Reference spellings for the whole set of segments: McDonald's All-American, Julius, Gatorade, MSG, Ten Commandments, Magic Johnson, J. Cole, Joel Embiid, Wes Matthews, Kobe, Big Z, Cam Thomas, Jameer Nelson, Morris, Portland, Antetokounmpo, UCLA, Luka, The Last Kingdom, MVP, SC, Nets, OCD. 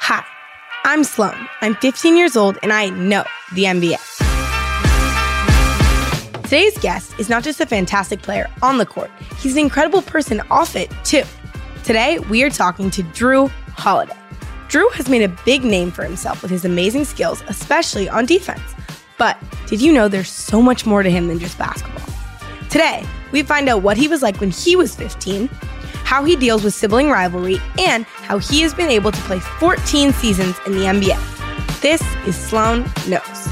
Hi, I'm Sloane. I'm 15 years old, and I know the NBA. Today's guest is not just a fantastic player on the court. He's an incredible person off it, too. Today, we are talking to Jrue Holiday. Jrue has made a big name for himself with his amazing skills, especially on defense. But did you know there's so much more to him than just basketball? Today, we find out what he was like when he was 15, how he deals with sibling rivalry, and how he has been able to play 14 seasons in the NBA. This is Sloane Knows.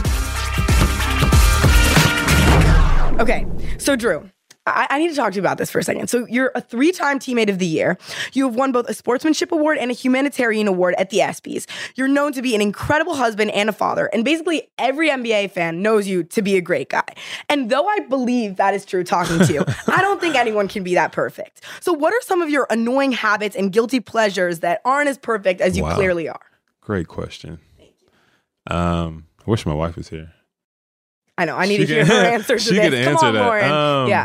Okay, so Jrue, I need to talk to you about this for a second. So you're a three-time Teammate of the Year. You have won both a Sportsmanship Award and a Humanitarian Award at the ESPYs. You're known to be an incredible husband and a father, and basically every NBA fan knows you to be a great guy. And though I believe that is true talking to you, I don't think anyone can be that perfect. So what are some of your annoying habits and guilty pleasures that aren't as perfect as you clearly are? Great question. Thank you. I wish my wife was here. I know. I need to hear her answer to this. Lauren. I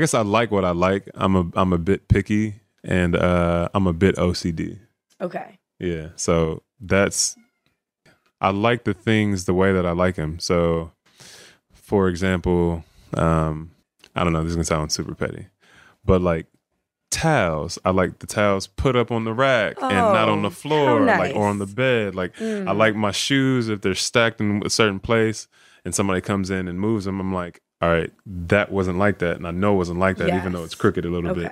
guess I like what I like. I'm a bit picky, and I'm a bit OCD. Okay. Yeah. So I like the things the way that I like them. So, for example, I don't know. This is gonna sound super petty, but like towels. I like the towels put up on the rack and not on the floor, like, or on the bed. Like I like my shoes if they're stacked in a certain place and somebody comes in and moves them. I'm like, all right, that wasn't like that, and I know it wasn't like that, even though it's crooked a little bit.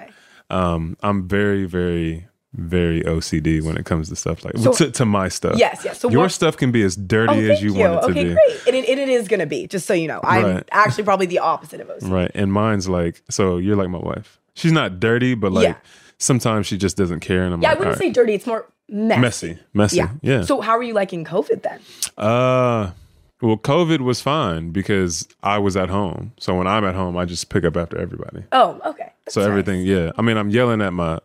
I'm very, very, very OCD when it comes to stuff like to my stuff. Yes. So your stuff can be as dirty as you want it to be. Okay, great. And it is gonna be. Just so you know, I'm actually probably the opposite of OCD. Right, and mine's like you're like my wife. She's not dirty, but like sometimes she just doesn't care. And I'm I wouldn't say dirty. It's more messy. Yeah. So how were you liking COVID then? Well, COVID was fine because I was at home. So when I'm at home, I just pick up after everybody. Oh, okay. That's so everything. Nice. Yeah. I mean, I'm yelling at my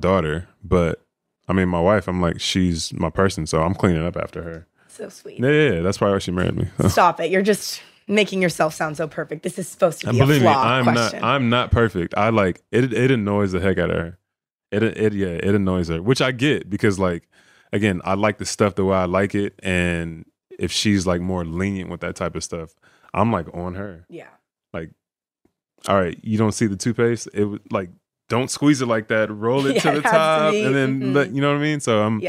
daughter, but I mean, my wife, I'm like, she's my person. So I'm cleaning up after her. So sweet. Yeah. That's probably why she married me. Stop it. You're just making yourself sound so perfect. This is supposed to be a flawed question. I'm not perfect. I like it. It annoys the heck out of her. It annoys her, which I get because, like, again, I like the stuff the way I like it, and if she's like more lenient with that type of stuff, I'm like on her. Yeah. Like, all right, you don't see the toothpaste. It like don't squeeze it like that. Roll it to the top, and then you know what I mean. So I'm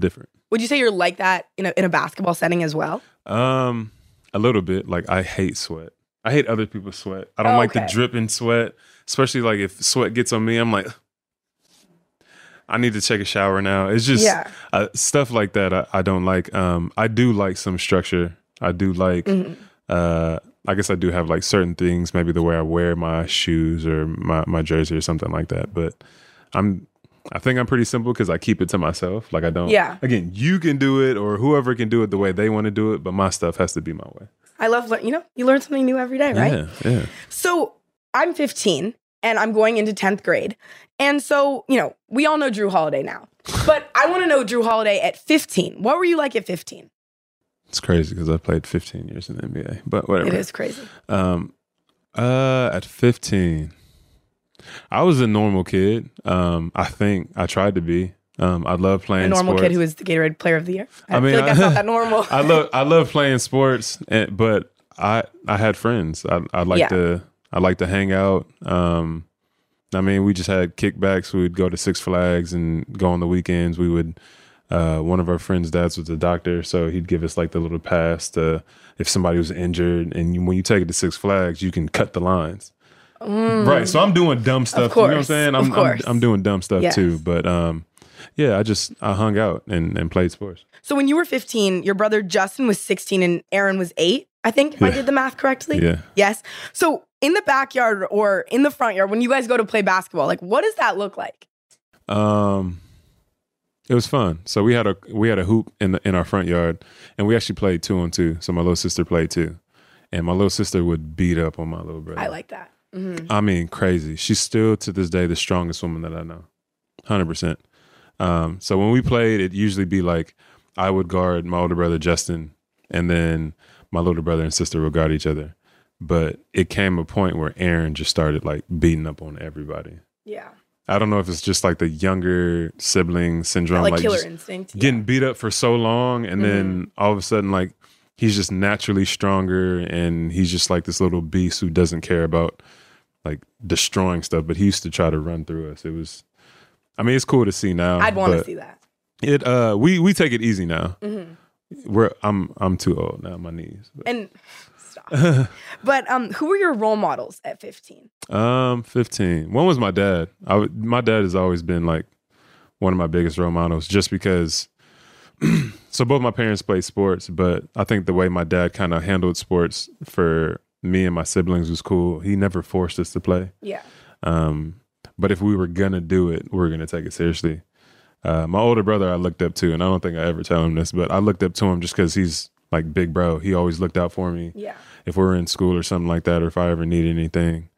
different. Would you say you're like that in a basketball setting as well? A little bit. Like, I hate sweat. I hate other people's sweat. I don't like the dripping sweat, especially like if sweat gets on me. I'm like, I need to take a shower now. It's just stuff like that I don't like. I do like some structure. I do like, I guess I do have like certain things, maybe the way I wear my shoes or my jersey or something like that. But I think I'm pretty simple because I keep it to myself. Like, I don't. Yeah. Again, you can do it or whoever can do it the way they want to do it, but my stuff has to be my way. I love, you learn something new every day, right? Yeah. So I'm 15 and I'm going into 10th grade. And so, you know, we all know Jrue Holiday now. But I want to know Jrue Holiday at 15. What were you like at 15? It's crazy because I played 15 years in the NBA, but whatever. It is crazy. At 15, I was a normal kid. I think I tried to be. I love playing sports. A normal kid who was the Gatorade Player of the Year? I mean, that's not that normal. I love playing sports, but I had friends. I like to hang out. I mean, we just had kickbacks. We would go to Six Flags and go on the weekends. We would, one of our friends' dads was a doctor, so he'd give us like the little pass to, if somebody was injured. And when you take it to Six Flags, you can cut the lines. Mm. Right. So I'm doing dumb stuff. Of course, you know what I'm saying? I'm doing dumb stuff too. But yeah, I hung out and played sports. So when you were 15, your brother Justin was 16 and Aaron was 8, I think. Yeah. I did the math correctly. Yeah. Yes. So in the backyard or in the front yard, when you guys go to play basketball, like, what does that look like? It was fun. So we had a hoop in our front yard, and we actually played 2-on-2. So my little sister played too, and my little sister would beat up on my little brother. I like that. Mm-hmm. I mean, crazy. She's still to this day the strongest woman that I know, 100%. So when we played, it usually be like I would guard my older brother Justin, and then my little brother and sister would guard each other. But it came a point where Aaron just started like beating up on everybody. Yeah. I don't know if it's just like the younger sibling syndrome, like killer instinct, getting beat up for so long, and then all of a sudden, like, he's just naturally stronger, and he's just like this little beast who doesn't care about like destroying stuff. But he used to try to run through us. It was, I mean, it's cool to see now. I'd want to see that. It we take it easy now. Mm-hmm. I'm too old now. My knees. But. And stop. But who were your role models at 15? 15. One was my dad. My dad has always been like one of my biggest role models, just because. So both my parents played sports, but I think the way my dad kind of handled sports for me and my siblings was cool. He never forced us to play. Yeah. But if we were going to do it, we were going to take it seriously. My older brother I looked up to, and I don't think I ever tell him this, but I looked up to him just because he's like big bro. He always looked out for me. Yeah. If we were in school or something like that, or if I ever needed anything.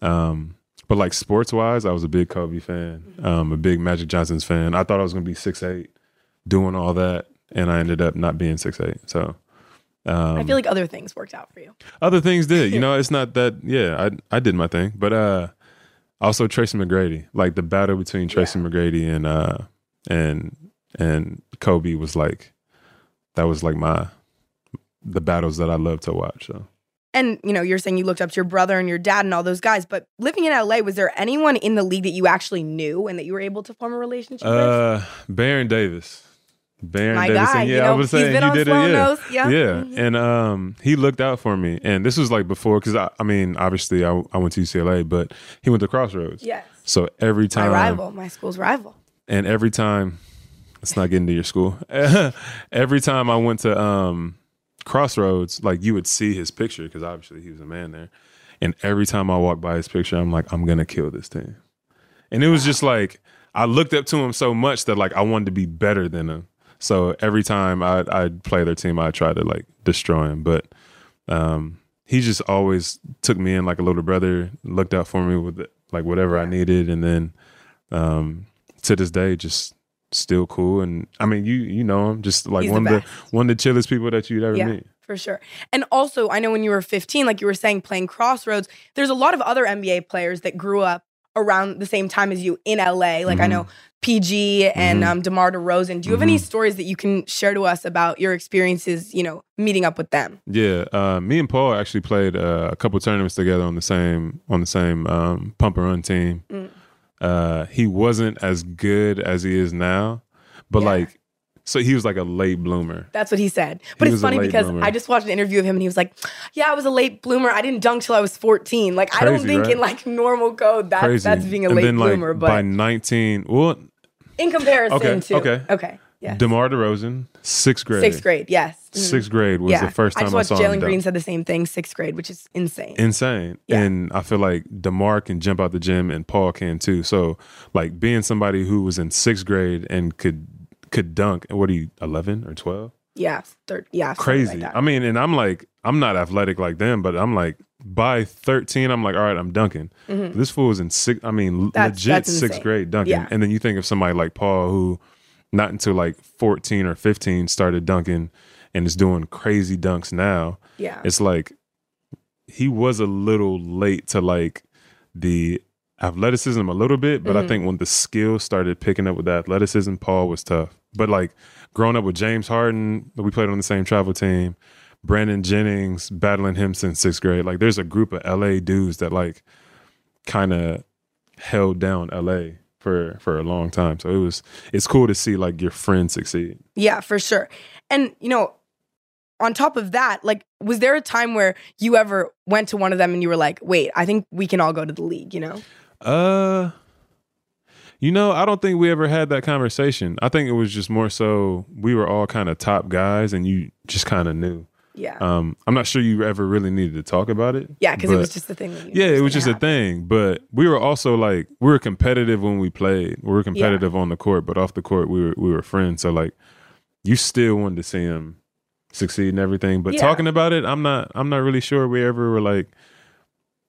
But like sports-wise, I was a big Kobe fan, a big Magic Johnson's fan. I thought I was going to be 6'8", doing all that. And I ended up not being 6'8". So I feel like other things worked out for you. Other things did. You know, it's not that. Yeah, I did my thing. But also Tracy McGrady, like the battle between Tracy McGrady and Kobe was like, that was like the battles that I love to watch. So. And, you know, you're saying you looked up to your brother and your dad and all those guys. But living in L.A., was there anyone in the league that you actually knew and that you were able to form a relationship with? Baron Davis. My Davis. Guy, and yeah, you know, I was saying you did it. Yeah. And he looked out for me, and this was like before, because I mean, obviously, I went to UCLA, but he went to Crossroads. Yes. So every time, my school's rival, and every time, let's not get into your school. Every time I went to Crossroads, like you would see his picture, because obviously he was a man there, and every time I walked by his picture, I'm like, I'm gonna kill this team, and it was just like I looked up to him so much that like I wanted to be better than him. So every time I'd play their team, I'd try to, like, destroy him. But he just always took me in like a little brother, looked out for me with, like, whatever I needed. And then to this day, just still cool. And, I mean, you know him. Just, like, one of the chillest people that you'd ever meet. For sure. And also, I know when you were 15, like you were saying, playing Crossroads, there's a lot of other NBA players that grew up around the same time as you in LA. Like, I know PG and DeMar DeRozan. Do you have any stories that you can share to us about your experiences, you know, meeting up with them? Yeah. Me and Paul actually played a couple tournaments together on the same pump and run team. He wasn't as good as he is now, but like, so he was like a late bloomer. That's what he said. But it's funny because I just watched an interview of him, and he was like, yeah, I was a late bloomer. I didn't dunk till I was 14. Like, crazy, I don't think in like normal code that's being a late bloomer. Like, but by 19, well, in comparison to. Okay. Yes. DeMar DeRozan, sixth grade, yes. Mm-hmm. Sixth grade was the first time I saw him. I just watched Jalen Green said the same thing, sixth grade, which is insane. Yeah. And I feel like DeMar can jump out the gym, and Paul can too. So like being somebody who was in sixth grade and could dunk. What are you, 11 or 12? Yeah, 13. Yeah, crazy. Like, I mean, and I'm like, I'm not athletic like them, but I'm like, by 13, I'm like, all right, I'm dunking. Mm-hmm. This fool was in sixth, I mean, that's sixth grade dunking. Yeah. And then you think of somebody like Paul, who not until like 14 or 15 started dunking and is doing crazy dunks now. Yeah. It's like he was a little late to like the athleticism a little bit, but mm-hmm. I think when the skill started picking up with the athleticism, Paul was tough. But like growing up with James Harden, we played on the same travel team, Brandon Jennings, battling him since sixth grade. Like there's a group of LA dudes that like kind of held down LA for a long time. So it's cool to see like your friends succeed. Yeah, for sure. And you know, on top of that, like, was there a time where you ever went to one of them and you were like, wait, I think we can all go to the league, you know? You know, I don't think we ever had that conversation. I think it was just more so we were all kind of top guys and you just kind of knew. Yeah. I'm not sure you ever really needed to talk about it. Yeah, because it was just a thing. Yeah, it was just a thing. But we were also like, we were competitive when we played. We were competitive on the court, but off the court, we were friends. So like, you still wanted to see him succeed and everything. But talking about it, I'm not really sure we ever were like,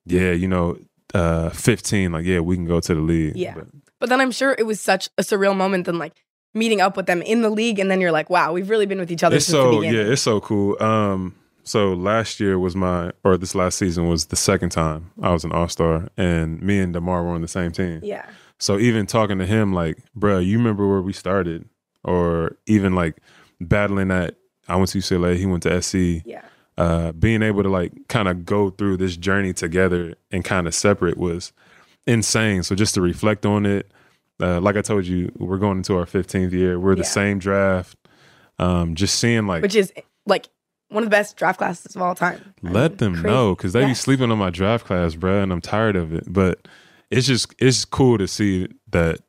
yeah, you know, 15, like, yeah, we can go to the league. Yeah. But then I'm sure it was such a surreal moment than like meeting up with them in the league, and then you're like, wow, we've really been with each other since the beginning. Yeah, it's so cool. So this last season was the second time I was an all-star, and me and DeMar were on the same team. Yeah. So even talking to him, like, bro, you remember where we started? Or even like battling at, I went to UCLA, he went to SC. Yeah. Being able to like kind of go through this journey together and kind of separate was insane. So just to reflect on it, like I told you, we're going into our 15th year. We're the same draft. Just seeing like... Which is like one of the best draft classes of all time. Let them know because they be sleeping on my draft class, bro, and I'm tired of it. But it's cool to see that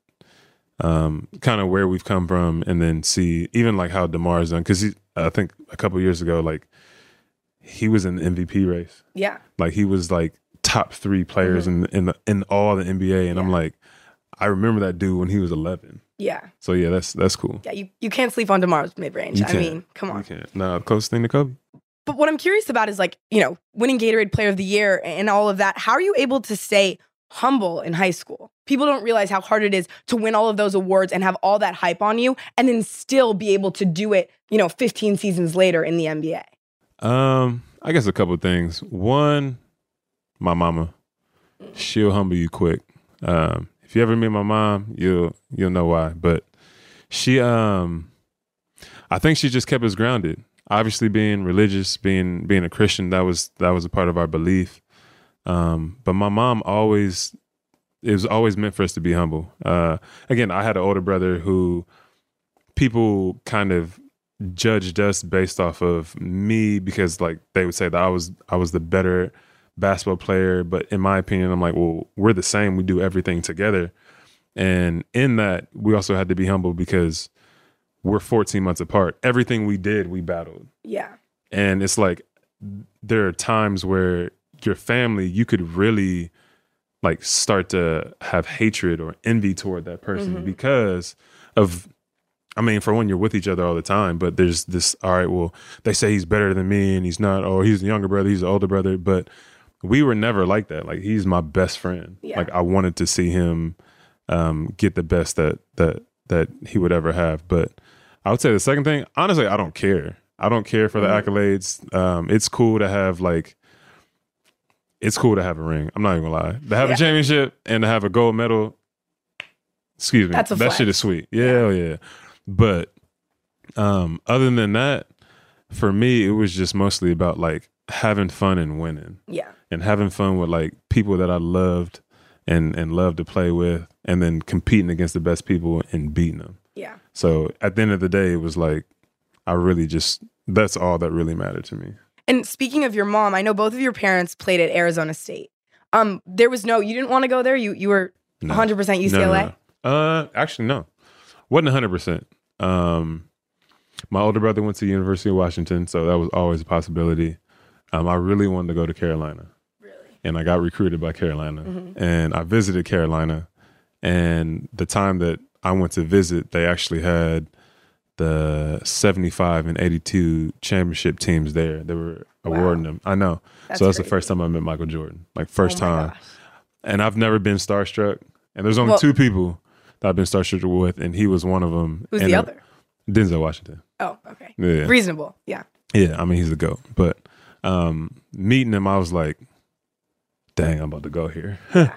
kind of where we've come from, and then see even like how DeMar's done, because I think a couple years ago, like he was in the MVP race. Yeah. Like he was like top three players mm-hmm. in all the NBA, and I'm like, I remember that dude when he was 11. Yeah. So yeah, that's cool. Yeah, you can't sleep on DeMar's mid-range. I mean, come on. You can't. No, the closest thing to Kobe. But what I'm curious about is like, you know, winning Gatorade Player of the Year and all of that, how are you able to stay humble in high school? People don't realize how hard it is to win all of those awards and have all that hype on you, and then still be able to do it, you know, 15 seasons later in the NBA. I guess a couple of things. One, my mama, she'll humble you quick. If you ever meet my mom, you'll know why. But she, I think she just kept us grounded. Obviously, being religious, being a Christian, that was a part of our belief. But my mom it was always meant for us to be humble. Again, I had an older brother who people kind of judged us based off of me, because like they would say that I was the better basketball player, but in my opinion, I'm like, well, we're the same. We do everything together. And in that, we also had to be humble because we're 14 months apart. Everything we did, we battled. Yeah. And it's like, there are times where your family, you could really like start to have hatred or envy toward that person mm-hmm. because of, I mean, for one, you're with each other all the time, but there's this, all right, well, they say he's better than me and he's not, or he's the younger brother, he's the older brother, but we were never like that. Like, he's my best friend. Yeah. Like, I wanted to see him get the best that he would ever have. But I would say the second thing, honestly, I don't care. I don't care for mm-hmm. the accolades. It's cool to have a ring. I'm not even gonna lie. To have a championship and to have a gold medal, excuse me, that shit is sweet. Yeah, yeah. But other than that, for me, it was just mostly about like having fun and winning. Yeah. And having fun with like people that I loved and loved to play with, and then competing against the best people and beating them. Yeah. So at the end of the day, it was like, that's all that really mattered to me. And speaking of your mom, I know both of your parents played at Arizona State. You didn't want to go there? You were 100% UCLA? No. Actually, no. Wasn't 100%. My older brother went to the University of Washington, so that was always a possibility. I really wanted to go to Carolina. Really? And I got recruited by Carolina. Mm-hmm. And I visited Carolina. And the time that I went to visit, they actually had the 75 and 82 championship teams there. They were awarding them. I know. That's the first time I met Michael Jordan. Like, first time. Gosh. And I've never been starstruck. And there's only two people that I've been starstruck with, and he was one of them. Who's the other? Denzel Washington. Oh, okay. Yeah. Reasonable. Yeah. Yeah, I mean, he's the GOAT. But meeting him, I was like, dang, I'm about to go here. Yeah.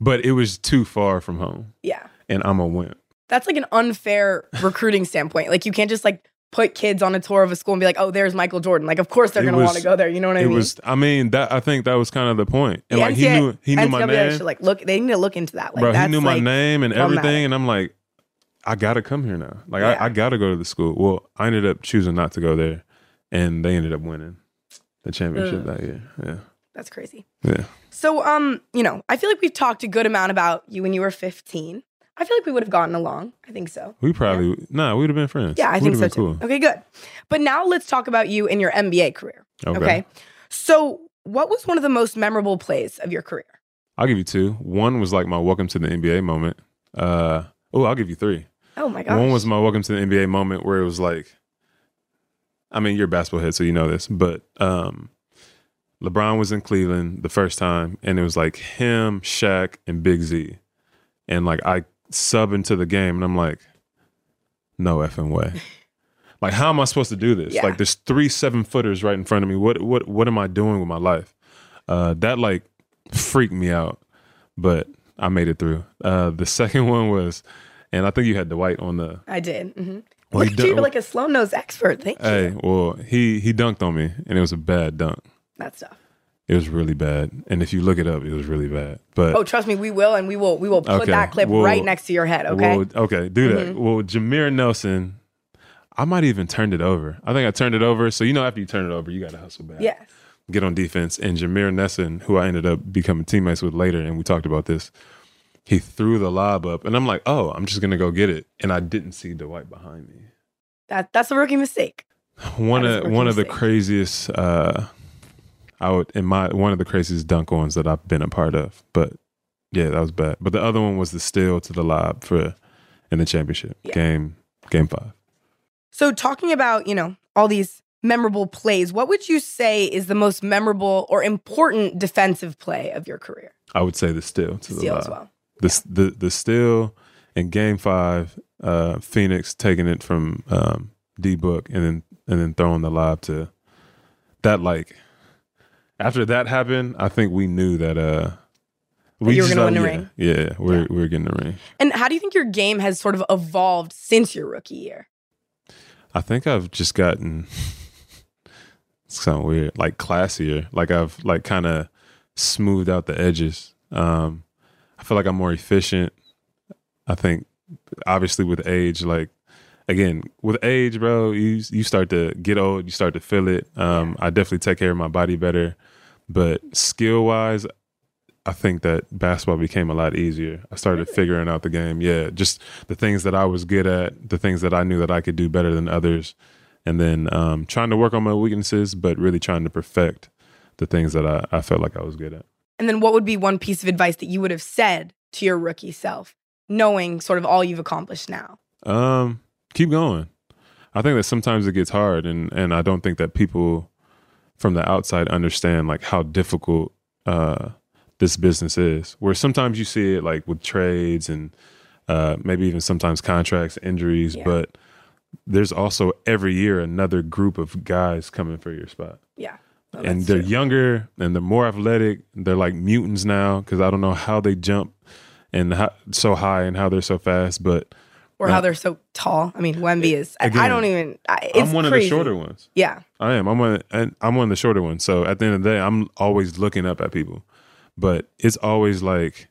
But it was too far from home. Yeah. And I'm a wimp. That's like an unfair recruiting standpoint. Like, you can't just like put kids on a tour of a school and be like, oh, there's Michael Jordan. Like, of course they're going to want to go there. You know what I mean? I think that was kind of the point. And yeah, like, he knew my name. They need to look into that. Like, bro, he knew my name and everything. And I'm like, I got to come here now. Like, yeah. I got to go to the school. Well, I ended up choosing not to go there. And they ended up winning the championship that year. Yeah. That's crazy. Yeah. So, I feel like we've talked a good amount about you when you were 15. I feel like we would have gotten along. I think so. We probably, we would have been friends. Yeah, I think so too. Cool. Okay, good. But now let's talk about you and your NBA career. Okay. So what was one of the most memorable plays of your career? I'll give you two. One was like my welcome to the NBA moment. I'll give you three. Oh my gosh. One was my welcome to the NBA moment where it was like, I mean, you're a basketball head, so you know this, but LeBron was in Cleveland the first time, and it was like him, Shaq, and Big Z. And like, I sub into the game and I'm like, no effing way. Like, how am I supposed to do this? Yeah. Like, there's 3 7-footers right in front of me. What am I doing with my life? That like freaked me out, but I made it through. The second one was, and I think you had Dwight on the— I did. Mm-hmm. Well, you're like a Sloane Knows expert. Thank you. Hey, well, he dunked on me and it was a bad dunk. That's tough. It was really bad. And if you look it up, it was really bad. But trust me, we will, and we will put that clip right next to your head, okay? Do that. Mm-hmm. Well, Jameer Nelson, I might even turned it over. I think I turned it over. So, after you turn it over, you got to hustle back. Yes. Get on defense. And Jameer Nelson, who I ended up becoming teammates with later, and we talked about this, he threw the lob up. And I'm like, oh, I'm just going to go get it. And I didn't see Dwight behind me. That's a rookie mistake. One of the craziest... one of the craziest dunk-ons that I've been a part of. But yeah, that was bad. But the other one was the steal to the lob in the championship game 5. So talking about, all these memorable plays, what would you say is the most memorable or important defensive play of your career? I would say the steal to the lob as well. The steal in game 5, Phoenix taking it from D-Book and then throwing the lob to that, like. After that happened, I think we knew that we were going to win the ring. Yeah, we're getting the ring. And how do you think your game has sort of evolved since your rookie year? I think I've just gotten it's kind of weird, like classier. Like I've like kind of smoothed out the edges. I feel like I'm more efficient. I think obviously with age, like again, with age, bro, you start to get old. You start to feel it. I definitely take care of my body better. But skill-wise, I think that basketball became a lot easier. I started figuring out the game. Yeah, just the things that I was good at, the things that I knew that I could do better than others, and then trying to work on my weaknesses, but really trying to perfect the things that I felt like I was good at. And then what would be one piece of advice that you would have said to your rookie self, knowing sort of all you've accomplished now? Keep going. I think that sometimes it gets hard, and I don't think that people from the outside understand like how difficult this business is. Where sometimes you see it like with trades and maybe even sometimes contracts, injuries, but there's also every year another group of guys coming for your spot. Yeah. Well, and they're younger and they're more athletic. They're like mutants now because I don't know how they jump and so high and how they're so fast, but or how they're so tall. I mean, Wemby is. I'm one crazy. Of the shorter ones. Yeah, I am. I'm one of the shorter ones. So at the end of the day, I'm always looking up at people, but it's always like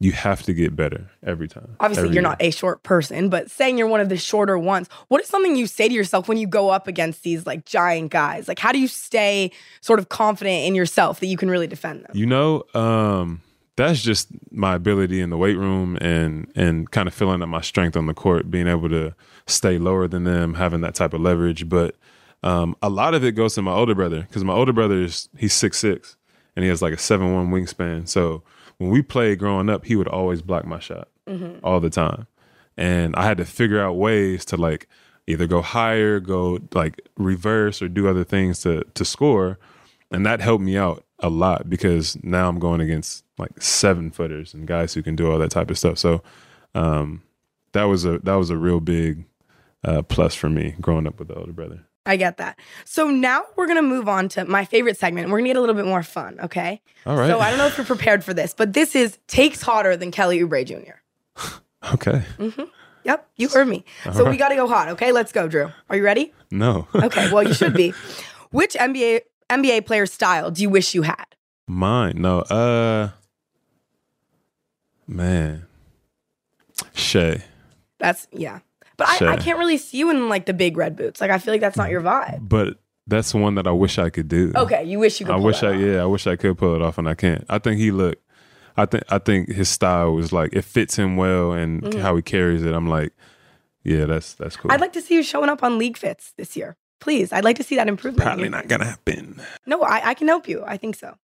you have to get better every time. Obviously, you're not a short person, but saying you're one of the shorter ones, what is something you say to yourself when you go up against these like giant guys? Like, how do you stay sort of confident in yourself that you can really defend them? That's just my ability in the weight room and kind of filling up my strength on the court, being able to stay lower than them, having that type of leverage. But a lot of it goes to my older brother because my older brother, he's 6'6", and he has like a 7'1" wingspan. So when we played growing up, he would always block my shot all the time. And I had to figure out ways to like either go higher, go like reverse, or do other things to score. And that helped me out a lot because now I'm going against like 7-footers and guys who can do all that type of stuff. So that was a real big plus for me growing up with the older brother. I get that. So now we're going to move on to my favorite segment. We're going to get a little bit more fun, okay? All right. So I don't know if you're prepared for this, but this is takes hotter than Kelly Oubre Jr. Okay. Mm-hmm. Yep, you heard me. So we got to go hot, okay? Let's go, Jrue. Are you ready? No. Okay, well, you should be. Which NBA player style do you wish you had? Mine? No. Man. Shea. That's, yeah. But I can't really see you in like the big red boots. Like I feel like that's not your vibe. But that's one that I wish I could do. Okay, you wish you could. I wish I could pull it off, and I can't. I think his style was like it fits him well, and how he carries it. I'm like, yeah, that's cool. I'd like to see you showing up on League Fits this year, please. I'd like to see that improvement. Probably not gonna happen. No, I can help you. I think so.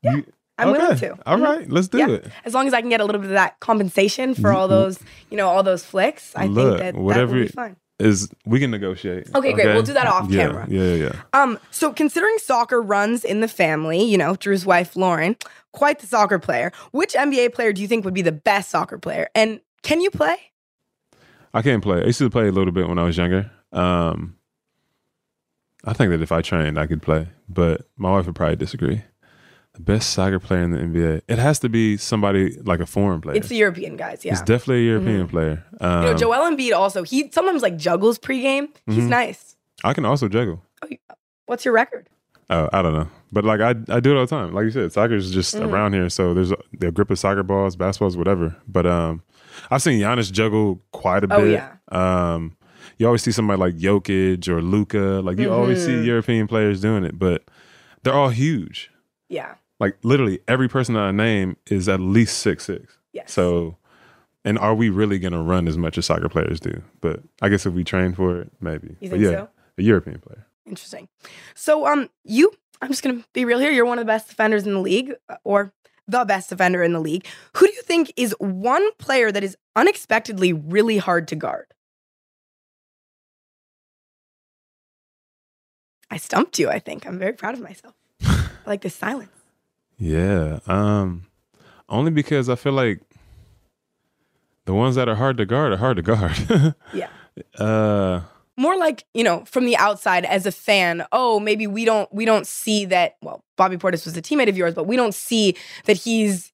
Yeah. I'm willing to. All right, let's do it. As long as I can get a little bit of that compensation for all those, all those flicks, I think that would be fun. We can negotiate. Okay, great. We'll do that off camera. Yeah. So considering soccer runs in the family, Jrue's wife, Lauren, quite the soccer player. Which NBA player do you think would be the best soccer player? And can you play? I can play. I used to play a little bit when I was younger. I think that if I trained, I could play. But my wife would probably disagree. Best soccer player in the NBA. It has to be somebody like a foreign player. It's the European guys, yeah. It's definitely a European player. Joel Embiid also, he sometimes like juggles pregame. He's nice. I can also juggle. Oh, what's your record? Oh, I don't know. But like I do it all the time. Like you said, soccer is just around here. So there's the grip of soccer balls, basketballs, whatever. But I've seen Giannis juggle quite a bit. Oh, yeah. You always see somebody like Jokic or Luka. Like you always see European players doing it. But they're all huge. Yeah. Like literally every person that I name is at least 6'6". Yes. So, and are we really going to run as much as soccer players do? But I guess if we train for it, maybe. You think so? A European player. Interesting. So I'm just going to be real here. You're one of the best defenders in the league, or the best defender in the league. Who do you think is one player that is unexpectedly really hard to guard? I stumped you, I think. I'm very proud of myself. I like this silence. Yeah, only because I feel like the ones that are hard to guard are hard to guard. Yeah. More like, from the outside as a fan, oh, maybe we don't see that, well, Bobby Portis was a teammate of yours, but we don't see that he's,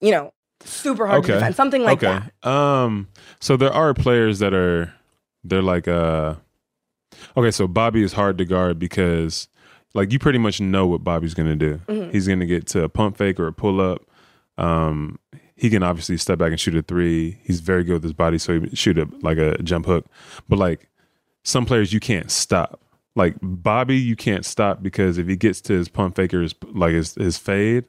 super hard to defend, something like that. So there are players that are, they're like, so Bobby is hard to guard because like you pretty much know what Bobby's going to do. He's going to get to a pump fake or a pull up. He can obviously step back and shoot a three. He's very good with his body, so he shoot a jump hook. But like some players you can't stop. Like Bobby, you can't stop because if he gets to his pump fake or his fade,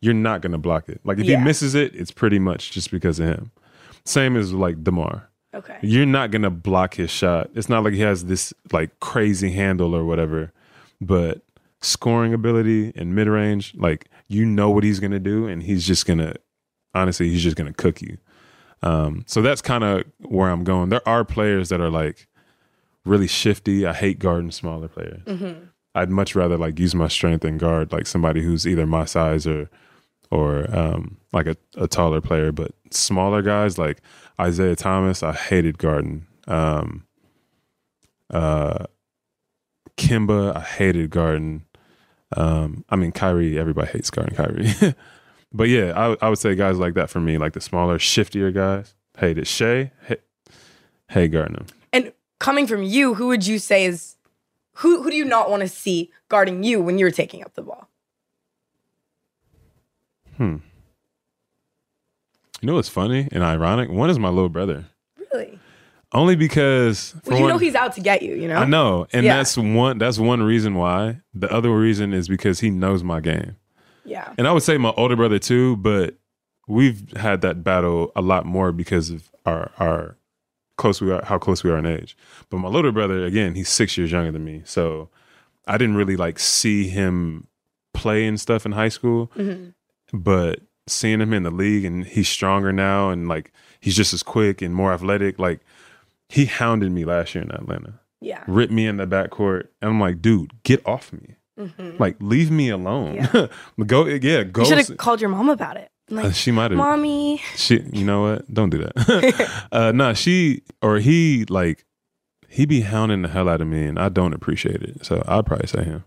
you're not going to block it. Like if he misses it, it's pretty much just because of him. Same as like DeMar. Okay. You're not going to block his shot. It's not like he has this like crazy handle or whatever, but scoring ability and mid-range, like what he's gonna do, and he's just gonna cook you. So that's kind of where I'm going. There are players that are like really shifty. I hate guarding smaller players. I'd much rather like use my strength and guard like somebody who's either my size or like a taller player. But smaller guys like Isaiah Thomas, I hated guarding. Kimba, I hated guarding. Kyrie, everybody hates guarding Kyrie. But yeah, I would say guys like that for me, like the smaller, shiftier guys. Hated Shea, hate guarding them. And coming from you, who would you say is, who do you not want to see guarding you when you're taking up the ball? You know what's funny and ironic? One is my little brother. Really? Only because he's out to get you, I know. And that's one reason why. The other reason is because he knows my game. Yeah. And I would say my older brother too, but we've had that battle a lot more because of how close we are in age. But my older brother, again, he's 6 years younger than me. So I didn't really like see him play and stuff in high school. But seeing him in the league, and he's stronger now, and like he's just as quick and more athletic, like he hounded me last year in Atlanta. yeah, ripped me in the backcourt. And I'm like, dude, get off me. Mm-hmm. Like, leave me alone. Yeah. go. You should have called your mom about it. Like, she might have. Mommy. You know what? Don't do that. He be hounding the hell out of me, and I don't appreciate it. So I'd probably say him.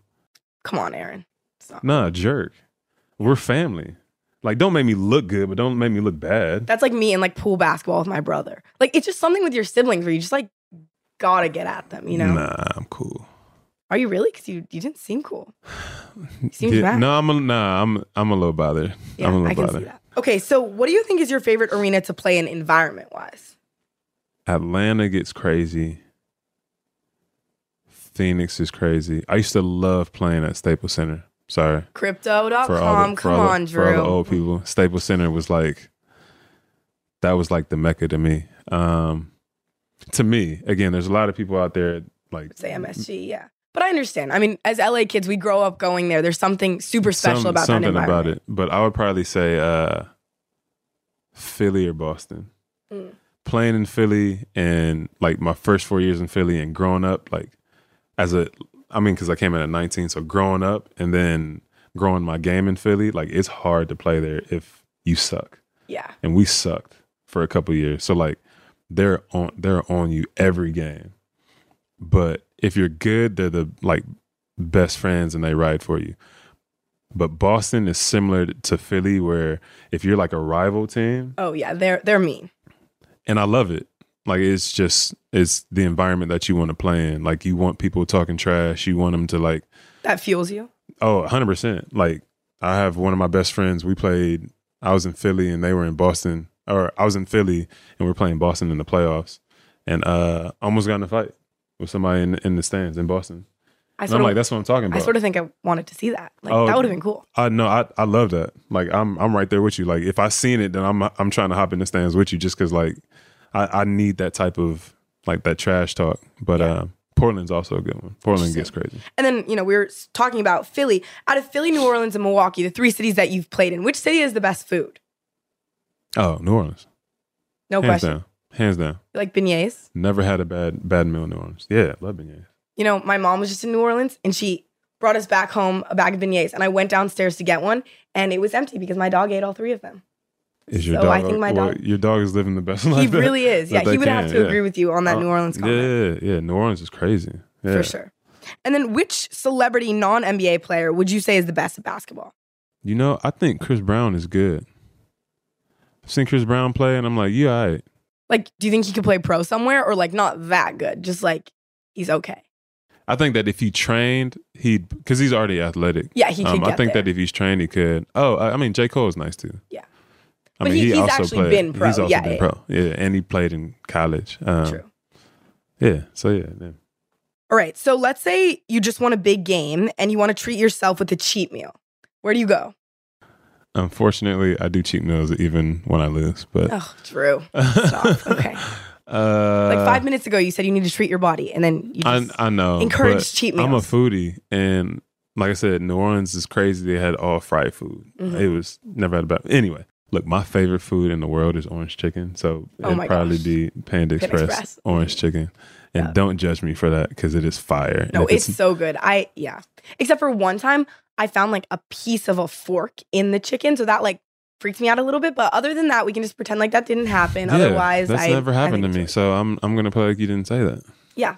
Come on, Aaron. Jerk. We're family. Like, don't make me look good, but don't make me look bad. That's like me in like pool basketball with my brother. Like, it's just something with your siblings where you just like gotta get at them, you know? Nah, I'm cool. Are you really? Because you didn't seem cool. You seemed bad. No, I'm a little bothered. Yeah, I'm a little bothered. See that. Okay, so what do you think is your favorite arena to play in environment-wise? Atlanta gets crazy. Phoenix is crazy. I used to love playing at Staples Center. Sorry. Crypto.com. Come on, Jrue. For all the old people, Staples Center was like, that was like the Mecca to me. To me, again, there's a lot of people out there like... Say MSG, yeah. But I understand. I mean, as LA kids, we grow up going there. There's something super special about that environment. Something about it. But I would probably say Philly or Boston. Mm. Playing in Philly and like my first 4 years in Philly and growing up like because I came in at 19, so growing up and then growing my game in Philly, like it's hard to play there if you suck. Yeah. And we sucked for a couple years. So like they're on you every game. But if you're good, they're the like best friends and they ride for you. But Boston is similar to Philly, where if you're like a rival team, oh yeah, they're mean. And I love it. Like it's the environment that you want to play in. Like you want people talking trash. You want them to like that fuels you. Oh, 100%. Like I have one of my best friends. I was in Philly and they were in Boston, or I was in Philly and we're playing Boston in the playoffs, and almost got in a fight with somebody in the stands in Boston. I'm like, that's what I'm talking about. I sort of think I wanted to see that. Like, that would have been cool. I love that. Like, I'm right there with you. Like, if I seen it, then I'm trying to hop in the stands with you just because, like, I need that type of, like, that trash talk. But yeah. Portland's also a good one. Portland gets crazy. And then, you know, we were talking about Philly. Out of Philly, New Orleans, and Milwaukee, the three cities that you've played in, which city is the best food? Oh, New Orleans. No question. Hands down. You like beignets? Never had a bad meal in New Orleans. Yeah, I love beignets. You know, my mom was just in New Orleans, and she brought us back home a bag of beignets, and I went downstairs to get one, and it was empty because my dog ate all three of them. Your dog is living the best life. He really is. Yeah, he would have to agree with you on that New Orleans comment. Yeah, New Orleans is crazy. Yeah. For sure. And then which celebrity non-NBA player would you say is the best at basketball? You know, I think Chris Brown is good. I've seen Chris Brown play, and I'm like, yeah, all right. Like, do you think he could play pro somewhere or, like, not that good? Just, like, he's okay. I think that if he trained, because he's already athletic. Yeah, he could get I think there. That if he's trained, he could. Oh, I mean, J. Cole is nice, too. Yeah. He's also been pro. He's also been pro. Yeah, and he played in college. True. Yeah, so, yeah. All right, so let's say you just won a big game and you want to treat yourself with a cheat meal. Where do you go? Unfortunately, I do cheat meals even when I lose. But Jrue, stop. Okay. Like 5 minutes ago, you said you need to treat your body, and then you just I know encourage cheat meals. I'm a foodie, and like I said, New Orleans is crazy. They had all fried food. Mm-hmm. It was never had about anyway. Look, my favorite food in the world is orange chicken, so it'd probably be Panda Express orange chicken. And don't judge me for that because it is fire. No, it's so good. Except for one time, I found like a piece of a fork in the chicken, so that like freaked me out a little bit. But other than that, we can just pretend like that didn't happen. Yeah, otherwise, that's never happened to me. So I'm gonna play like you didn't say that. Yeah,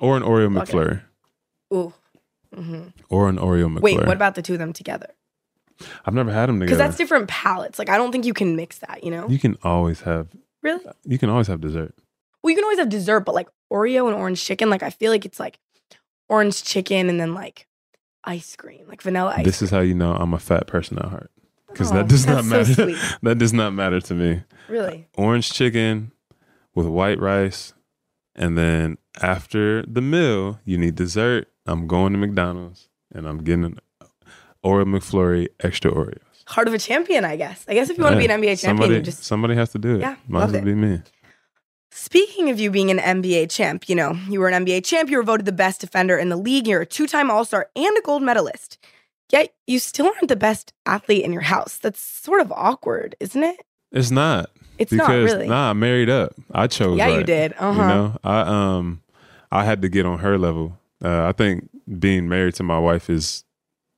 or an Oreo McFlurry. Ooh. Mm-hmm. Or an Oreo McFlurry. Wait, what about the two of them together? I've never had them together because that's different palates. Like I don't think you can mix that. You know, you can always have. Really? You can always have dessert. Well, you can always have dessert, but like Oreo and orange chicken, like I feel like it's like orange chicken and then like ice cream, like vanilla ice cream. This is how you know I'm a fat person at heart because that does not matter. So sweet. That does not matter to me. Really? Orange chicken with white rice, and then after the meal, you need dessert. I'm going to McDonald's and I'm getting an Oreo McFlurry, extra Oreos. Heart of a champion, I guess. I guess if you want to be an NBA champion, somebody has to do it. Yeah, might as well be me. Speaking of you being an NBA champ, you know, you were an NBA champ, you were voted the best defender in the league, you're a two-time All-Star and a gold medalist, yet you still aren't the best athlete in your house. That's sort of awkward, isn't it? It's not. It's not, really. Nah, I married up. I chose right. Yeah, you did. You know, I I had to get on her level. I think being married to my wife is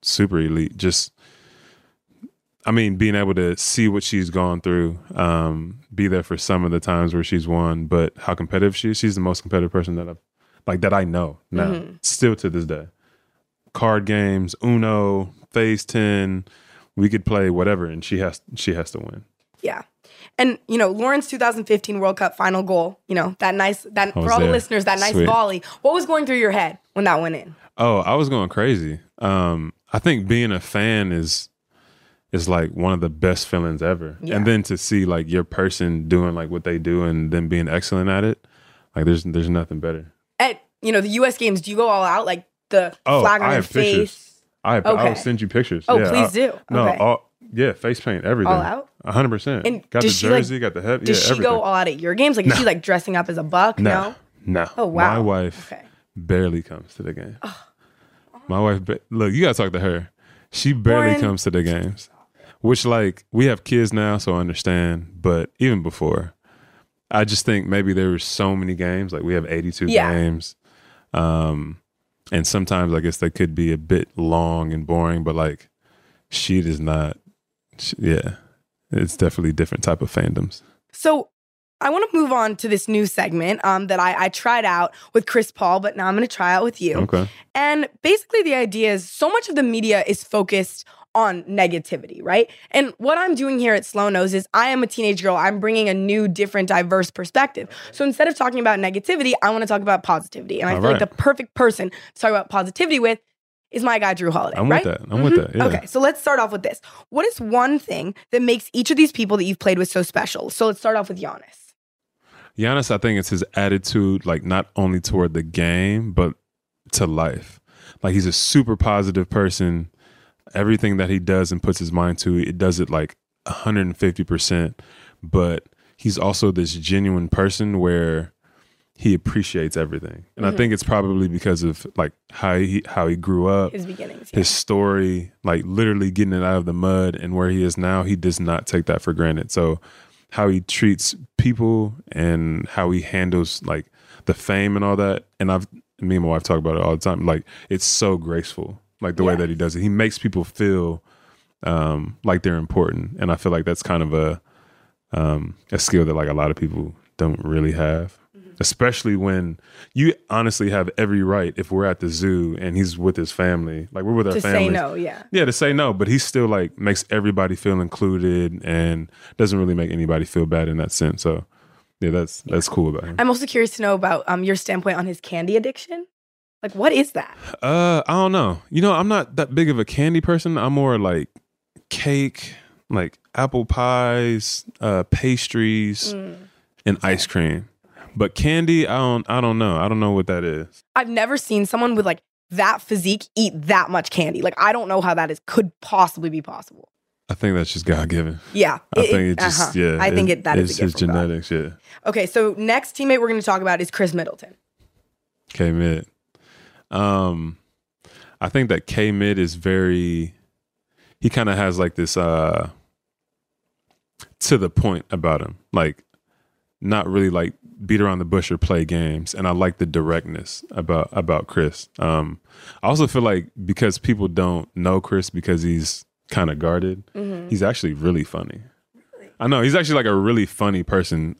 super elite. Just, I mean, being able to see what she's gone through, be there for some of the times where she's won, but how competitive she is. She's the most competitive person that I've, like, that I know now, still to this day. Card games, Uno, Phase 10, we could play whatever, and she has to win. Yeah. And, you know, Lauren's 2015 World Cup final goal, you know, for all the listeners, that nice volley. What was going through your head when that went in? Oh, I was going crazy. I think being a fan is like one of the best feelings ever. Yeah. And then to see like your person doing like what they do and them being excellent at it, like there's nothing better. At, you know, the U.S. games, do you go all out? Like the flag on your face? Pictures. I will send you pictures. Oh, yeah, please do. Face paint, everything. All out? 100%. And got the jersey, got the head. Does she go all out at your games? Like, is she like dressing up as a buck? No. Oh, wow. My wife barely comes to the game. Oh. My wife, look, you got to talk to her. She barely comes to the games, which, like, we have kids now, so I understand. But even before, I just think maybe there were so many games. Like, we have 82 games. And sometimes, I guess, they could be a bit long and boring. But, like, she does not. It's definitely different type of fandoms. So I want to move on to this new segment that I tried out with Chris Paul, but now I'm going to try out with you. Okay. And basically the idea is so much of the media is focused on negativity, right? And what I'm doing here at Sloane Knows is I am a teenage girl. I'm bringing a new, different, diverse perspective. So instead of talking about negativity, I want to talk about positivity. And I feel like the perfect person to talk about positivity with is my guy, Jrue Holiday, I'm with that, yeah. Okay, so let's start off with this. What is one thing that makes each of these people that you've played with so special? So let's start off with Giannis. Giannis, I think it's his attitude, like not only toward the game, but to life. Like he's a super positive person. Everything that he does and puts his mind to, it does it like 150%. But he's also this genuine person where he appreciates everything. And I think it's probably because of like how he grew up, his beginnings, his story, like literally getting it out of the mud and where he is now, he does not take that for granted. So how he treats people and how he handles like the fame and all that. And me and my wife talk about it all the time. Like it's so graceful, like the way that he does it. He makes people feel like they're important. And I feel like that's kind of a skill that like a lot of people don't really have. Especially when you honestly have every right, if we're at the zoo and he's with his family, like we're with our family. To say no, to say no, but he still like makes everybody feel included and doesn't really make anybody feel bad in that sense. So yeah, that's cool about him. I'm also curious to know about your standpoint on his candy addiction. Like what is that? I don't know. You know, I'm not that big of a candy person. I'm more like cake, like apple pies, pastries, and ice cream. But candy, I don't know. I don't know what that is. I've never seen someone with like that physique eat that much candy. Like I don't know how that could possibly be possible. I think that's just God given. Yeah, I think it's his genetics. God. Yeah. Okay, so next teammate we're going to talk about is Khris Middleton. K-Mid. I think that K-Mid is very. He kind of has like this to the point about him, like not really like beat around the bush or play games. And I like the directness about Chris. I also feel like because people don't know Chris because he's kind of guarded, he's actually really funny. Really? I know he's actually like a really funny person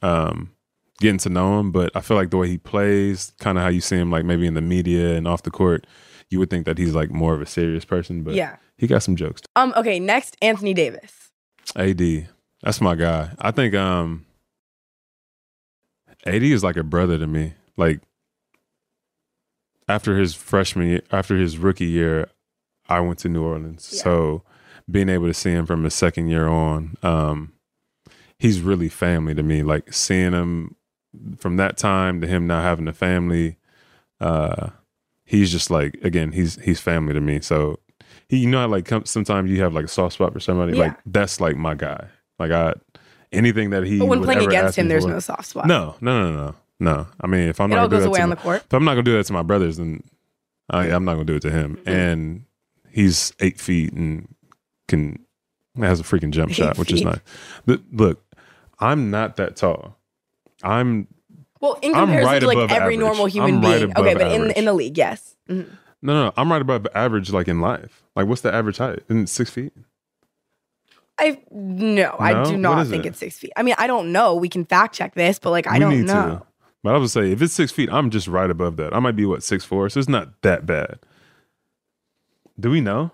getting to know him, but I feel like the way he plays, kind of how you see him like maybe in the media and off the court, you would think that he's like more of a serious person, but he got some jokes. Okay, next, Anthony Davis. AD. That's my guy. I think AD is like a brother to me. Like after his rookie year, I went to New Orleans. Yeah. So being able to see him from his second year on, he's really family to me. Like seeing him from that time to him now having a family, he's just like, again, he's family to me. So he, you know, how like sometimes you have like a soft spot for somebody. Yeah. Like that's like my guy. Like anything that he, but when playing against him, there's no soft spot. No. I mean, if I'm not gonna do that to my, if I'm not gonna do that to my brothers, then I'm not gonna do it to him. Mm-hmm. And he's 8 feet and has a freaking jump shot, which is nice. Look, I'm not that tall. I'm Well, in comparison to like every normal human being. Okay, but in the league, yes. Mm-hmm. No, I'm right above average like in life. Like what's the average height? Isn't it 6 feet? I do not think it's 6 feet. I mean, I don't know. We can fact check this, but like I don't know. But I would say if it's 6 feet, I'm just right above that. I might be 6'4", so it's not that bad. Do we know?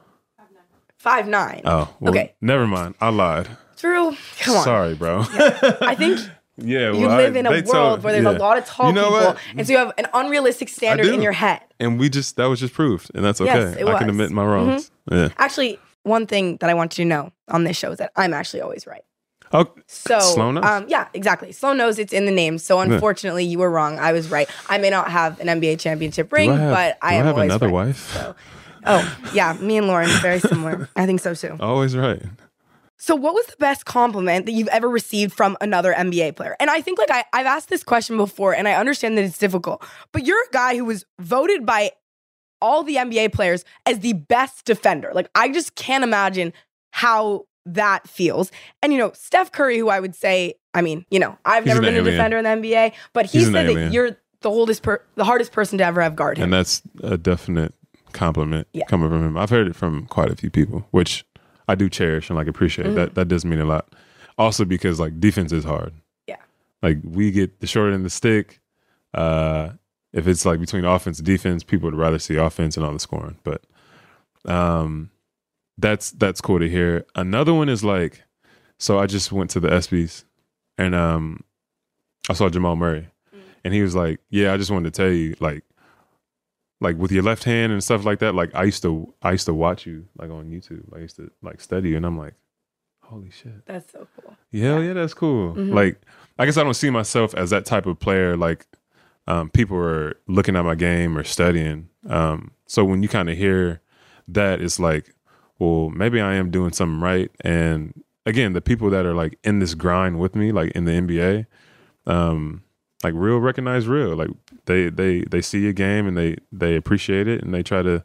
5'9". Oh, well, okay. Never mind. I lied. Jrue, come on. Sorry, bro. Yeah. I think you live in a world where there's a lot of tall people, and so you have an unrealistic standard in your head. And that was just proved, and that's okay. Yes, I can admit my wrongs. Mm-hmm. Yeah. Actually, one thing that I want you to know on this show is that I'm actually always right. Oh, so Sloane Knows? Yeah, exactly. Sloane Knows, it's in the name. So unfortunately, you were wrong. I was right. I may not have an NBA championship ring, but I am always right. Do I have another wife? So. Oh, yeah. Me and Lauren, very similar. I think so, too. Always right. So what was the best compliment that you've ever received from another NBA player? And I think like I've asked this question before, and I understand that it's difficult. But you're a guy who was voted by all the NBA players as the best defender. Like, I just can't imagine how that feels. And, Steph Curry, who I would say, I've never been a defender in the NBA, but he said that you're the hardest person to ever have guard him. And that's a definite compliment coming from him. I've heard it from quite a few people, which I do cherish and like appreciate. Mm-hmm. That does mean a lot. Also because like defense is hard. Yeah. Like we get the short end of the stick. If it's like between offense and defense, people would rather see offense and all the scoring. But that's cool to hear. Another one is like, so I just went to the ESPYs and I saw Jamal Murray, and he was like, "Yeah, I just wanted to tell you, like with your left hand and stuff like that. Like I used to watch you like on YouTube. I used to like study you," and I'm like, "Holy shit, that's so cool." Yeah, that's cool. Mm-hmm. Like I guess I don't see myself as that type of player. Like. People are looking at my game or studying. So when you kind of hear that, it's like, well, maybe I am doing something right. And again, the people that are like in this grind with me, like in the NBA, like real recognize real. Like they see your game and they appreciate it and they try to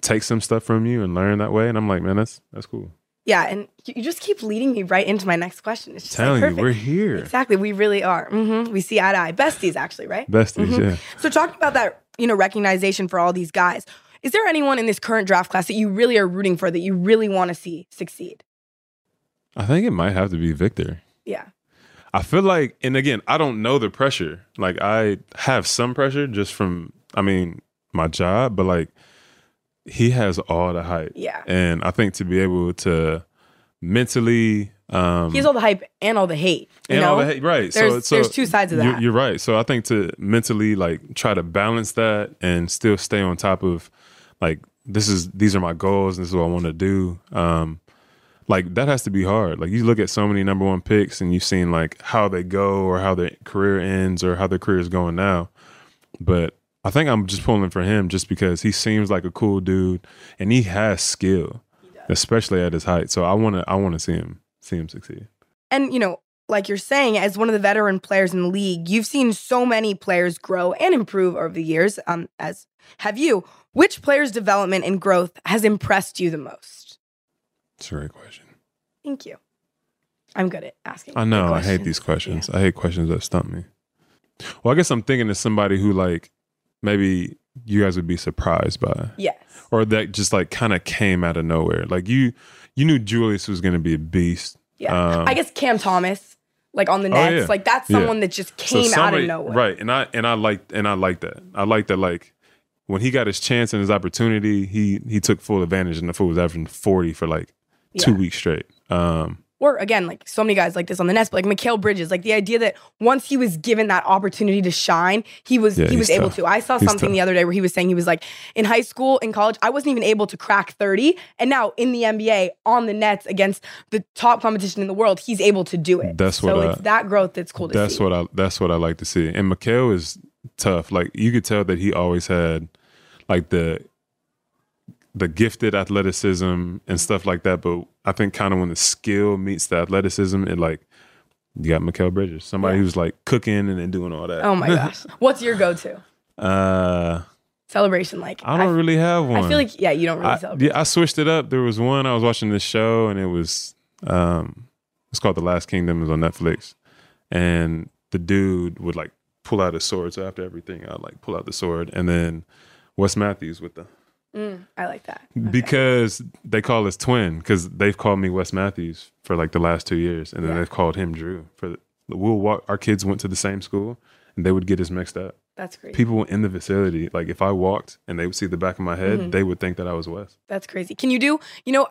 take some stuff from you and learn that way. And I'm like, man, that's cool. Yeah, and you just keep leading me right into my next question. It's just telling you, we're here. Exactly, we really are. Mm-hmm. We see eye to eye. Besties, actually, right? Besties, mm-hmm. Yeah. So talking about that, recognition for all these guys, is there anyone in this current draft class that you really are rooting for, that you really want to see succeed? I think it might have to be Victor. Yeah. I feel like, and again, I don't know the pressure. Like, I have some pressure just from, my job, but like, he has all the hype. Yeah. And I think to be able to mentally... he has all the hype and all the hate. All the hate, right. So there's two sides of that. You're right. So I think to mentally like try to balance that and still stay on top of like, these are my goals and this is what I want to do. Like that has to be hard. Like you look at so many number one picks and you've seen like how they go or how their career ends or how their career is going now. But I think I'm just pulling for him just because he seems like a cool dude and he has skill, especially at his height. So I want to see him succeed. And, like you're saying, as one of the veteran players in the league, you've seen so many players grow and improve over the years, as have you. Which player's development and growth has impressed you the most? That's a great question. Thank you. I'm good at asking. I know. I hate these questions. Yeah. I hate questions that stump me. Well, I guess I'm thinking of somebody who like, maybe you guys would be surprised by. Yes. Or that just like kind of came out of nowhere. Like you knew Julius was going to be a beast. Yeah. I guess Cam Thomas, like on the Nets, like that's someone that just came out of nowhere. Right. And I like that. I like that like when he got his chance and his opportunity, he took full advantage, and the fool was averaging 40 for like 2 weeks straight. Or again, like so many guys like this on the Nets, but like Mikael Bridges, like the idea that once he was given that opportunity to shine, he was able to. I saw something the other day where he was saying he was like, in high school, in college, I wasn't even able to crack 30. And now in the NBA, on the Nets, against the top competition in the world, he's able to do it. It's that growth that's cool to see. That's what I like to see. And Mikael is tough. Like you could tell that he always had like the gifted athleticism and stuff like that. But I think kind of when the skill meets the athleticism, it like, you got Mikael Bridges, somebody who's like cooking and then doing all that. Oh my gosh. What's your go-to? Celebration, like. I don't really have one. I feel like, you don't really celebrate. Yeah, I switched it up. There was one, I was watching this show and it was, it's called The Last Kingdom. It was on Netflix. And the dude would like pull out his sword. So after everything, I'd like pull out the sword. And then Wes Matthews with the... I like that. Okay. Because they call us twin, because they've called me Wes Matthews for like the last 2 years. And then they've called him Jrue. Our kids went to the same school and they would get us mixed up. That's crazy. People in the vicinity, like if I walked and they would see the back of my head, they would think that I was Wes. That's crazy. Can you do,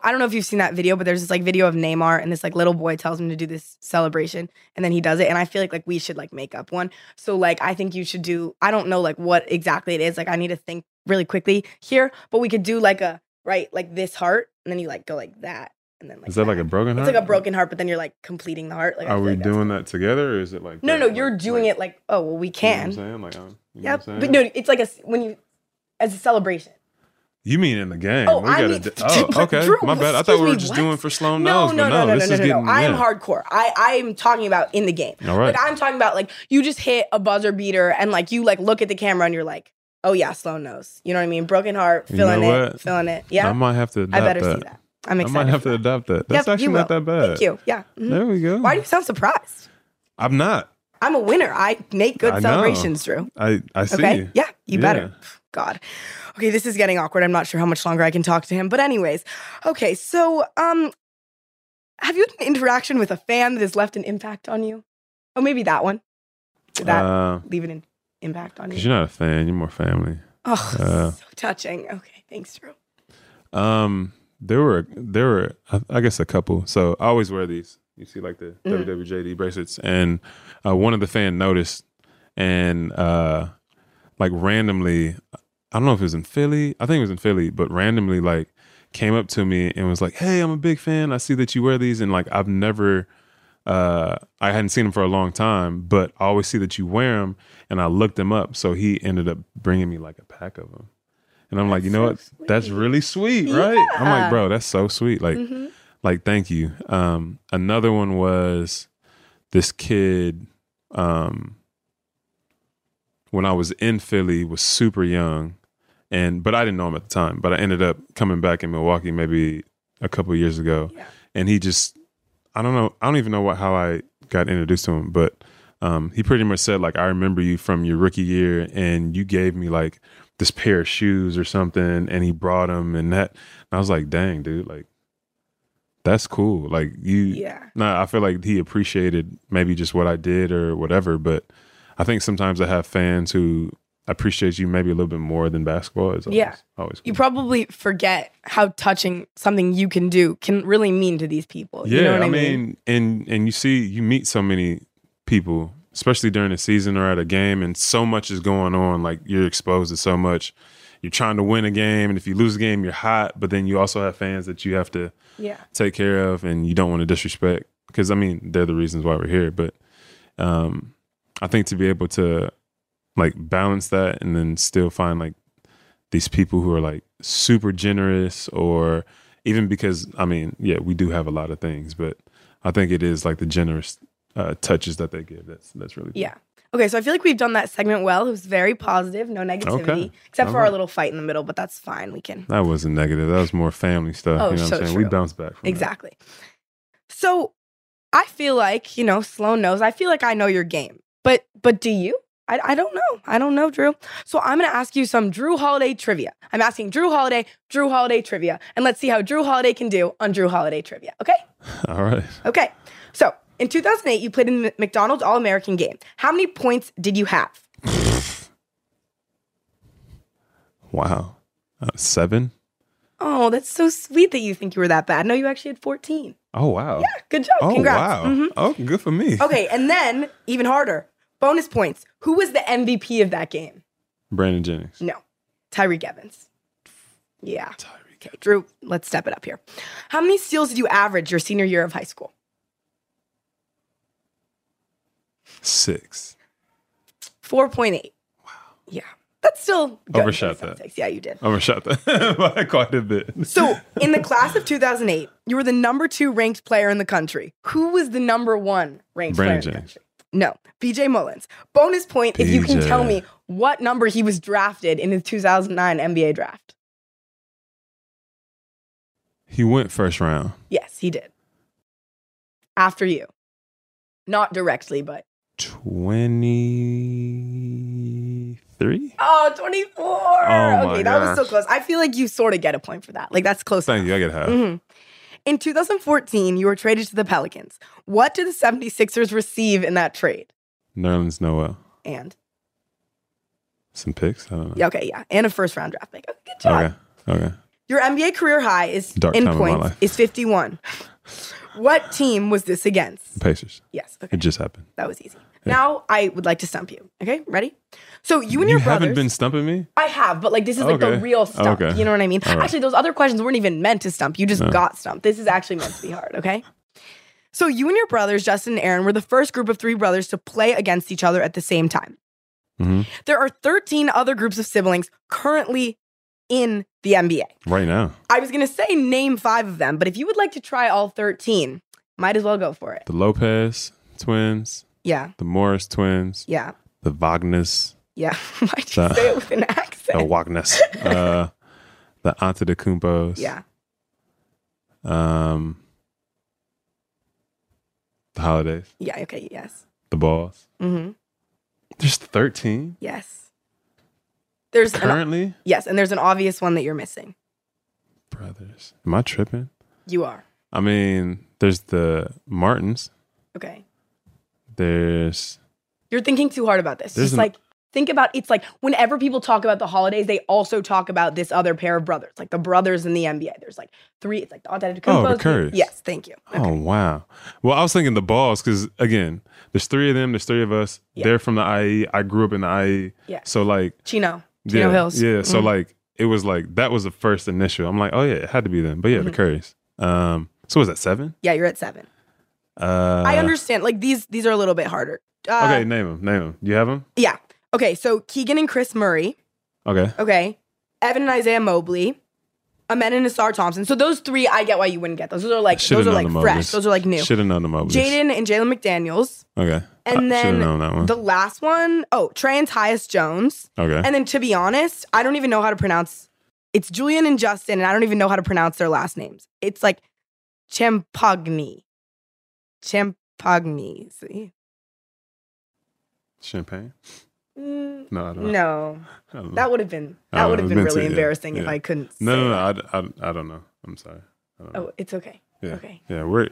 I don't know if you've seen that video, but there's this like video of Neymar and this like little boy tells him to do this celebration and then he does it. And I feel like we should like make up one. So like, I think you should do, I don't know like what exactly it is. Like I need to think really quickly here, but we could do like a, right, like this heart and then you like go like that. And then like is that like a broken heart? It's like a broken heart, but then you're like completing the heart. Like, are we doing that together or is it like... No, you're doing it like, oh, well, we can. You know what I'm saying? But no, it's like as a celebration. You mean in the game. Oh, I mean... Oh, okay. My bad. I thought we were just doing for Sloane Knows. No. I am hardcore. I'm talking about in the game. All right. Like, I'm talking about like, you just hit a buzzer beater and like, you like look at the camera and you're like, oh yeah, Sloane Knows. You know what I mean? Broken heart, feeling it. Yeah. I might have to adapt that. I better see that. I'm excited. I might have to adopt that. That's actually not that bad. Thank you. Yeah. Mm-hmm. There we go. Why do you sound surprised? I'm not. I'm a winner. I make good celebrations, Jrue. I see. Okay? Yeah, you better. God. Okay, this is getting awkward. I'm not sure how much longer I can talk to him. But anyways, okay, so have you had an interaction with a fan that has left an impact on you? Oh, maybe that one. Did that leave an impact on you? Because you're not a fan. You're more family. Oh, so touching. Okay, thanks, Jrue. There were, I guess, a couple. So I always wear these. You see, like the WWJD bracelets, and one of the fans noticed, and like randomly, I don't know if it was in Philly. I think it was in Philly, but randomly, like, came up to me and was like, "Hey, I'm a big fan. I see that you wear these," and like, I've never, I hadn't seen them for a long time, but I always see that you wear them, and I looked them up. So he ended up bringing me like a pack of them. And I'm like, you know what? That's really sweet, right? Yeah. I'm like, bro, that's so sweet. Like, thank you. Another one was this kid, when I was in Philly, was super young. But I didn't know him at the time. But I ended up coming back in Milwaukee maybe a couple of years ago. Yeah. And he just, I don't even know how I got introduced to him. But he pretty much said, like, I remember you from your rookie year. And you gave me, like, this pair of shoes or something, and he brought them and I was like, dang, dude, like, that's cool. Like, I feel like he appreciated maybe just what I did or whatever, but I think sometimes I have fans who appreciate you maybe a little bit more than basketball. It's always cool. You probably forget how touching something you can do can really mean to these people. Yeah, you know what I mean? And you meet so many people, especially during the season or at a game, and so much is going on. Like, you're exposed to so much. You're trying to win a game, and if you lose a game, you're hot, but then you also have fans that you have to take care of, and you don't want to disrespect because, I mean, they're the reasons why we're here. But I think to be able to, like, balance that and then still find, like, these people who are, like, super generous or even because, I mean, yeah, we do have a lot of things, but I think it is, like, the generous touches that they give. That's really cool. Yeah. Okay, so I feel like we've done that segment well. It was very positive, no negativity, except for our little fight in the middle, but that's fine. We can. That wasn't negative. That was more family stuff. Oh, you know what I'm saying? True. We bounced back from that. So I feel like, Sloane Knows. I feel like I know your game, but do you? I don't know. I don't know, Jrue. So I'm going to ask you some Jrue Holiday trivia. I'm asking Jrue Holiday trivia, and let's see how Jrue Holiday can do on Jrue Holiday trivia, okay? All right. Okay, so... In 2008, you played in the McDonald's All-American game. How many points did you have? Wow. 7? Oh, that's so sweet that you think you were that bad. No, you actually had 14. Oh, wow. Yeah, good job. Oh, congrats. Wow. Mm-hmm. Oh, good for me. Okay, and then, even harder, bonus points. Who was the MVP of that game? Brandon Jennings. No. Tyreek Evans. Yeah. Okay, Jrue, let's step it up here. How many steals did you average your senior year of high school? 6. 4.8. Wow. Yeah. That's still good. Overshot that. Yeah, you did. Overshot that by quite a bit. So, in the class of 2008, you were the number 2 ranked player in the country. Who was the number 1 ranked player in the country? No. B.J. Mullins. Bonus point if you can tell me what number he was drafted in the 2009 NBA draft. He went first round. Yes, he did. After you. Not directly, but 23? Oh, 24. Oh, okay, that was so close. I feel like you sort of get a point for that. Like, that's close enough. Thank you. I get half. Mm-hmm. In 2014, you were traded to the Pelicans. What did the 76ers receive in that trade? Nerlens Noel. And? Some picks? I don't know. Okay, yeah. And a first-round draft pick. Good job. Okay. Your NBA career high is in points is 51. What team was this against? The Pacers. Yes. Okay. It just happened. That was easy. Yeah. Now I would like to stump you. Okay, ready? So you and your brothers. You haven't been stumping me? I have, but like this is like the real stump. Okay. You know what I mean? Right. Actually, those other questions weren't even meant to stump. You just got stumped. This is actually meant to be hard, okay? So you and your brothers, Justin and Aaron, were the first group of three brothers to play against each other at the same time. Mm-hmm. There are 13 other groups of siblings currently in the NBA. Right now. I was going to say name 5 of them, but if you would like to try all 13, might as well go for it. The Lopez twins. Yeah. The Morris twins. Yeah. The Wagners. Yeah. Why'd you say it with an accent? The Wagners. The Antetokounmpos. Yeah. The Holidays. Yeah, okay, yes. The Balls. Mm-hmm. There's 13? Yes. There's currently? Yes, and there's an obvious one that you're missing. Brothers. Am I tripping? You are. I mean, there's the Martins. Okay. There's... You're thinking too hard about this. Just like, think about... It's like, whenever people talk about the Holidays, they also talk about this other pair of brothers. Like, the brothers in the NBA. There's like 3... It's like the Antetokounmpos. Oh, the Currys. Yes, thank you. Okay. Oh, wow. Well, I was thinking the Balls, because, again, there's 3 of them. There's 3 of us. Yeah. They're from the IE. I grew up in the IE. Yeah. So, like... Chino Hills. Yeah, so, like, it was like... That was the first initial. I'm like, oh, yeah, it had to be them. But, yeah, the Currys. So, was that 7? Yeah, you're at 7. I understand. Like, these are a little bit harder. Okay, name them. You have them? Yeah. Okay, so Keegan and Chris Murray. Okay. Evan and Isaiah Mobley. Amen and Nassar Thompson. So those 3, I get why you wouldn't get those. Those are like fresh. Those are like new. Should have known the Mobleys. Jaden and Jalen McDaniels. Okay. And then known that one. The last one, Trey and Tyus Jones. Okay. And then to be honest, I don't even know how to pronounce. It's Julian and Justin, and I don't even know how to pronounce their last names. It's like Champagny. See? Champagne? No, I don't know. No. That would have been really embarrassing if I couldn't say that. I don't know. I'm sorry. I don't know. It's okay. Yeah. Okay. Yeah, we're.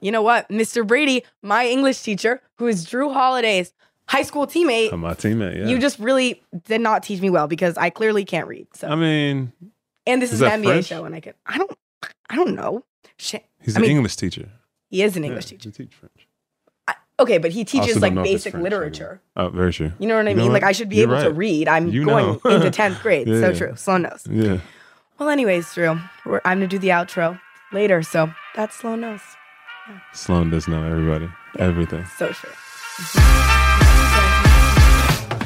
You know what? Mr. Brady, my English teacher, who is Jrue Holiday's high school teammate. My teammate, yeah. You just really did not teach me well because I clearly can't read. So I mean. And this is an NBA French? Show, and I don't know. Shit. He's an English teacher. He is an English teacher. He teaches French. Okay, but he teaches like basic literature. Oh, very true. You know what I mean? Like I should be able to read. I'm going into 10th grade. So true. Sloane Knows. Yeah. Well, anyways, Jrue, I'm going to do the outro later. So that's Sloane Knows. Yeah. Sloane does know everybody. Yeah. Everything. So true.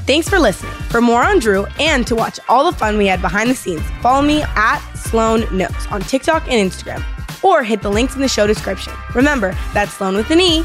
Thanks for listening. For more on Jrue and to watch all the fun we had behind the scenes, follow me at Sloane Knows on TikTok and Instagram or hit the links in the show description. Remember, that's Sloane with an E.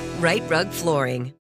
Right Rug Flooring.